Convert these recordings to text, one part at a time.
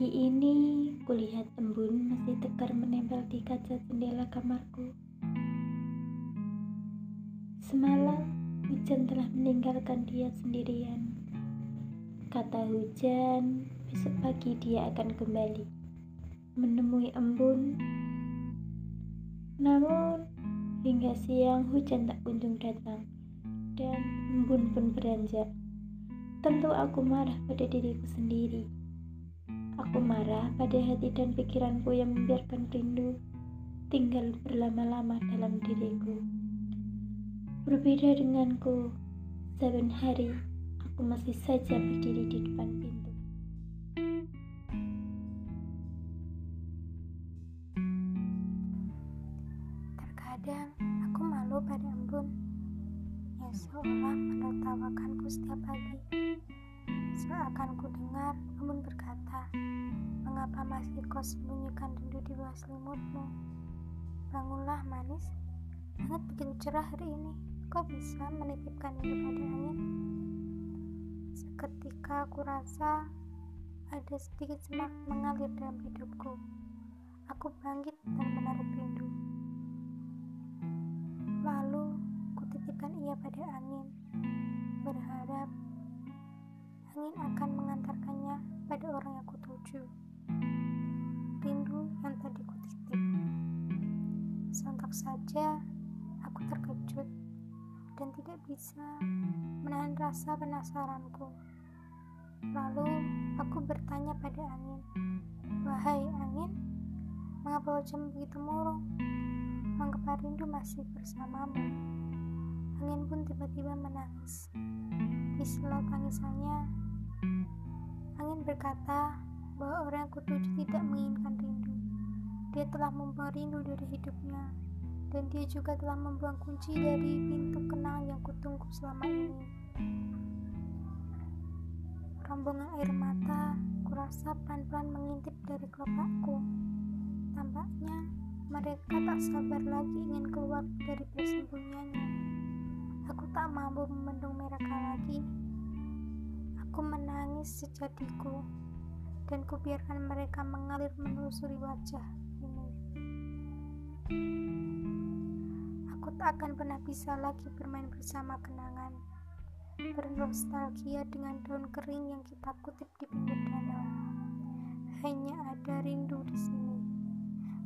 Pagi ini, kulihat embun masih tegar menempel di kaca jendela kamarku. Semalam, hujan telah meninggalkan dia sendirian. Kata hujan, besok pagi dia akan kembali, menemui embun. Namun, hingga siang hujan tak kunjung datang, dan embun pun beranjak. Tentu aku marah pada diriku sendiri. Aku marah pada hati dan pikiranku yang membiarkan rindu tinggal berlama-lama dalam diriku. Berbeda denganku, saban hari aku masih saja berdiri di depan pintu. Terkadang aku malu pada embun yang seolah menertawakanku setiap pagi. Seakan ku dengar embun berkata, "Mengapa masih kau sembunyikan rindu di bawah selimutmu? Bangunlah manis, langit begitu cerah hari ini. Kau bisa menitipkan rindu pada angin." Seketika aku rasa ada sedikit semak mengalir dalam hidupku. Aku bangkit dan menaruh rindu. Lalu ku titipkan ia pada angin, berharap angin akan mengantarkannya pada orang yang kutuju. Rindu yang tadi kutitip. Sontak saja aku terkejut dan tidak bisa menahan rasa penasaranku. Lalu aku bertanya pada angin, "Wahai angin, mengapa hujan begitu murung? Mengapa rindu masih bersamamu?" Angin pun tiba-tiba menangis. Di sela tangisannya, angin berkata bahwa orang yang kutuju tidak menginginkan rindu. Dia telah membuang rindu dari hidupnya, dan dia juga telah membuang kunci dari pintu kenang yang kutunggu selama ini. Rombongan air mata kurasa pelan-pelan mengintip dari kelopakku. Tampaknya mereka tak sabar lagi ingin keluar dari persembunyiannya. Aku tak mampu memendung mereka lagi. Aku menangis sejatiku dan kubiarkan mereka mengalir menelusuri wajah ini. Aku tak akan pernah bisa lagi bermain bersama kenangan, bernostalgia dengan daun kering yang kita kutip di pinggir danau. Hanya ada rindu di sini,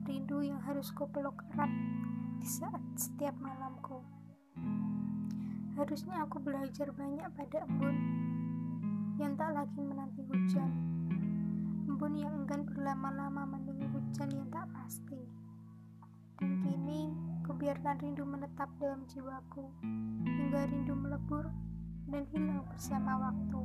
rindu yang harus kupeluk erat di saat setiap malamku. Harusnya aku belajar banyak pada embun yang tak lagi menanti hujan, embun yang enggan berlama-lama menunggu hujan yang tak pasti. Dan kini kubiarkan rindu menetap dalam jiwaku hingga rindu melebur dan hilang bersama waktu.